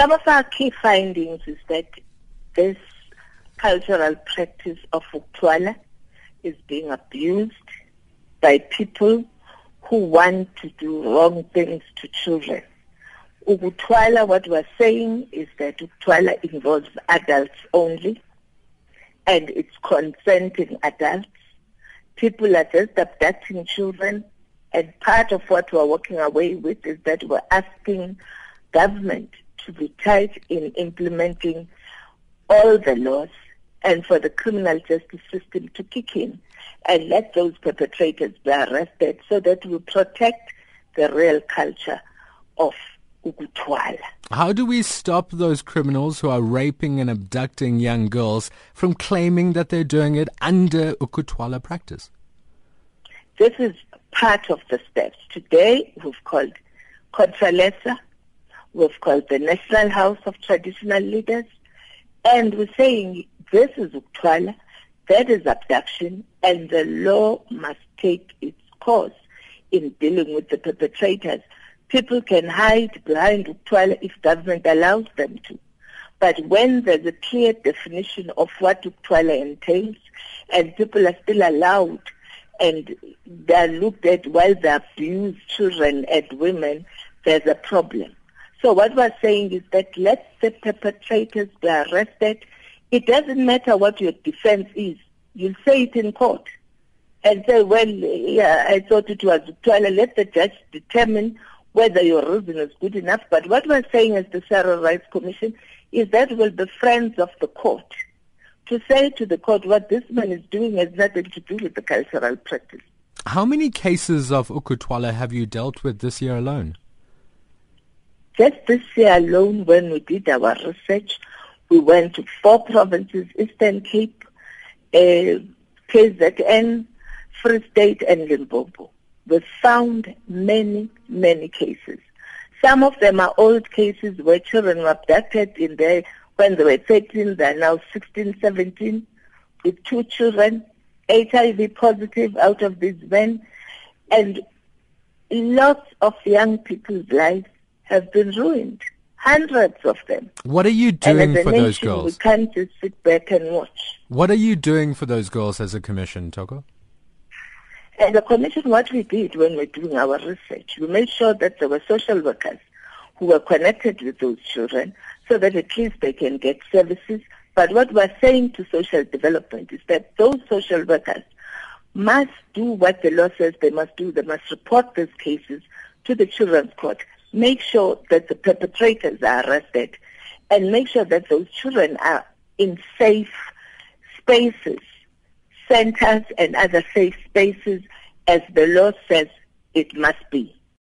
Some of our key findings is that this cultural practice of Ukuthwala is being abused by people who want to do wrong things to children. Ukuthwala, what we're saying is that Ukuthwala involves adults only, and it's consenting adults. People are just abducting children, and part of what we're walking away with is that we're asking government to be tight in implementing all the laws and for the criminal justice system to kick in and let those perpetrators be arrested so that we protect the real culture of Ukuthwala. How do we stop those criminals who are raping and abducting young girls from claiming that they're doing it under Ukuthwala practice? This is part of the steps. Today we've called Contralesa, we've called the National House of Traditional Leaders, and we're saying this is Ukuthwala, that is abduction, and the law must take its course in dealing with the perpetrators. People can hide behind Ukuthwala if government allows them to. But when there's a clear definition of what Ukuthwala entails and people are still allowed and they're looked at while they abuse children and women, there's a problem. So what we're saying is that let the perpetrators be arrested. It doesn't matter what your defense is. You'll say it in court and say, well, yeah, I thought it was Ukuthwala. Let the judge determine whether your reason is good enough. But what we're saying as the Sarah Rights Commission is that we'll be friends of the court to say to the court what this man is doing has nothing to do with the cultural practice. How many cases of Ukuthwala have you dealt with this year alone? Just this year alone, when we did our research, we went to 4 provinces, Eastern Cape, KZN, Free State and Limpopo. We found many, many cases. Some of them are old cases where children were abducted when they were 13, they are now 16, 17, with 2 children, HIV positive out of these men, and lots of young people's lives have been ruined, hundreds of them. What are you doing for those girls? We can't just sit back and watch. What are you doing for those girls as a commission, Toko? And the commission, what we did when we were doing our research, we made sure that there were social workers who were connected with those children so that at least they can get services. But what we're saying to social development is that those social workers must do what the law says they must do. They must report these cases to the children's court, make sure that the perpetrators are arrested, and make sure that those children are in safe spaces, centers and other safe spaces, as the law says it must be.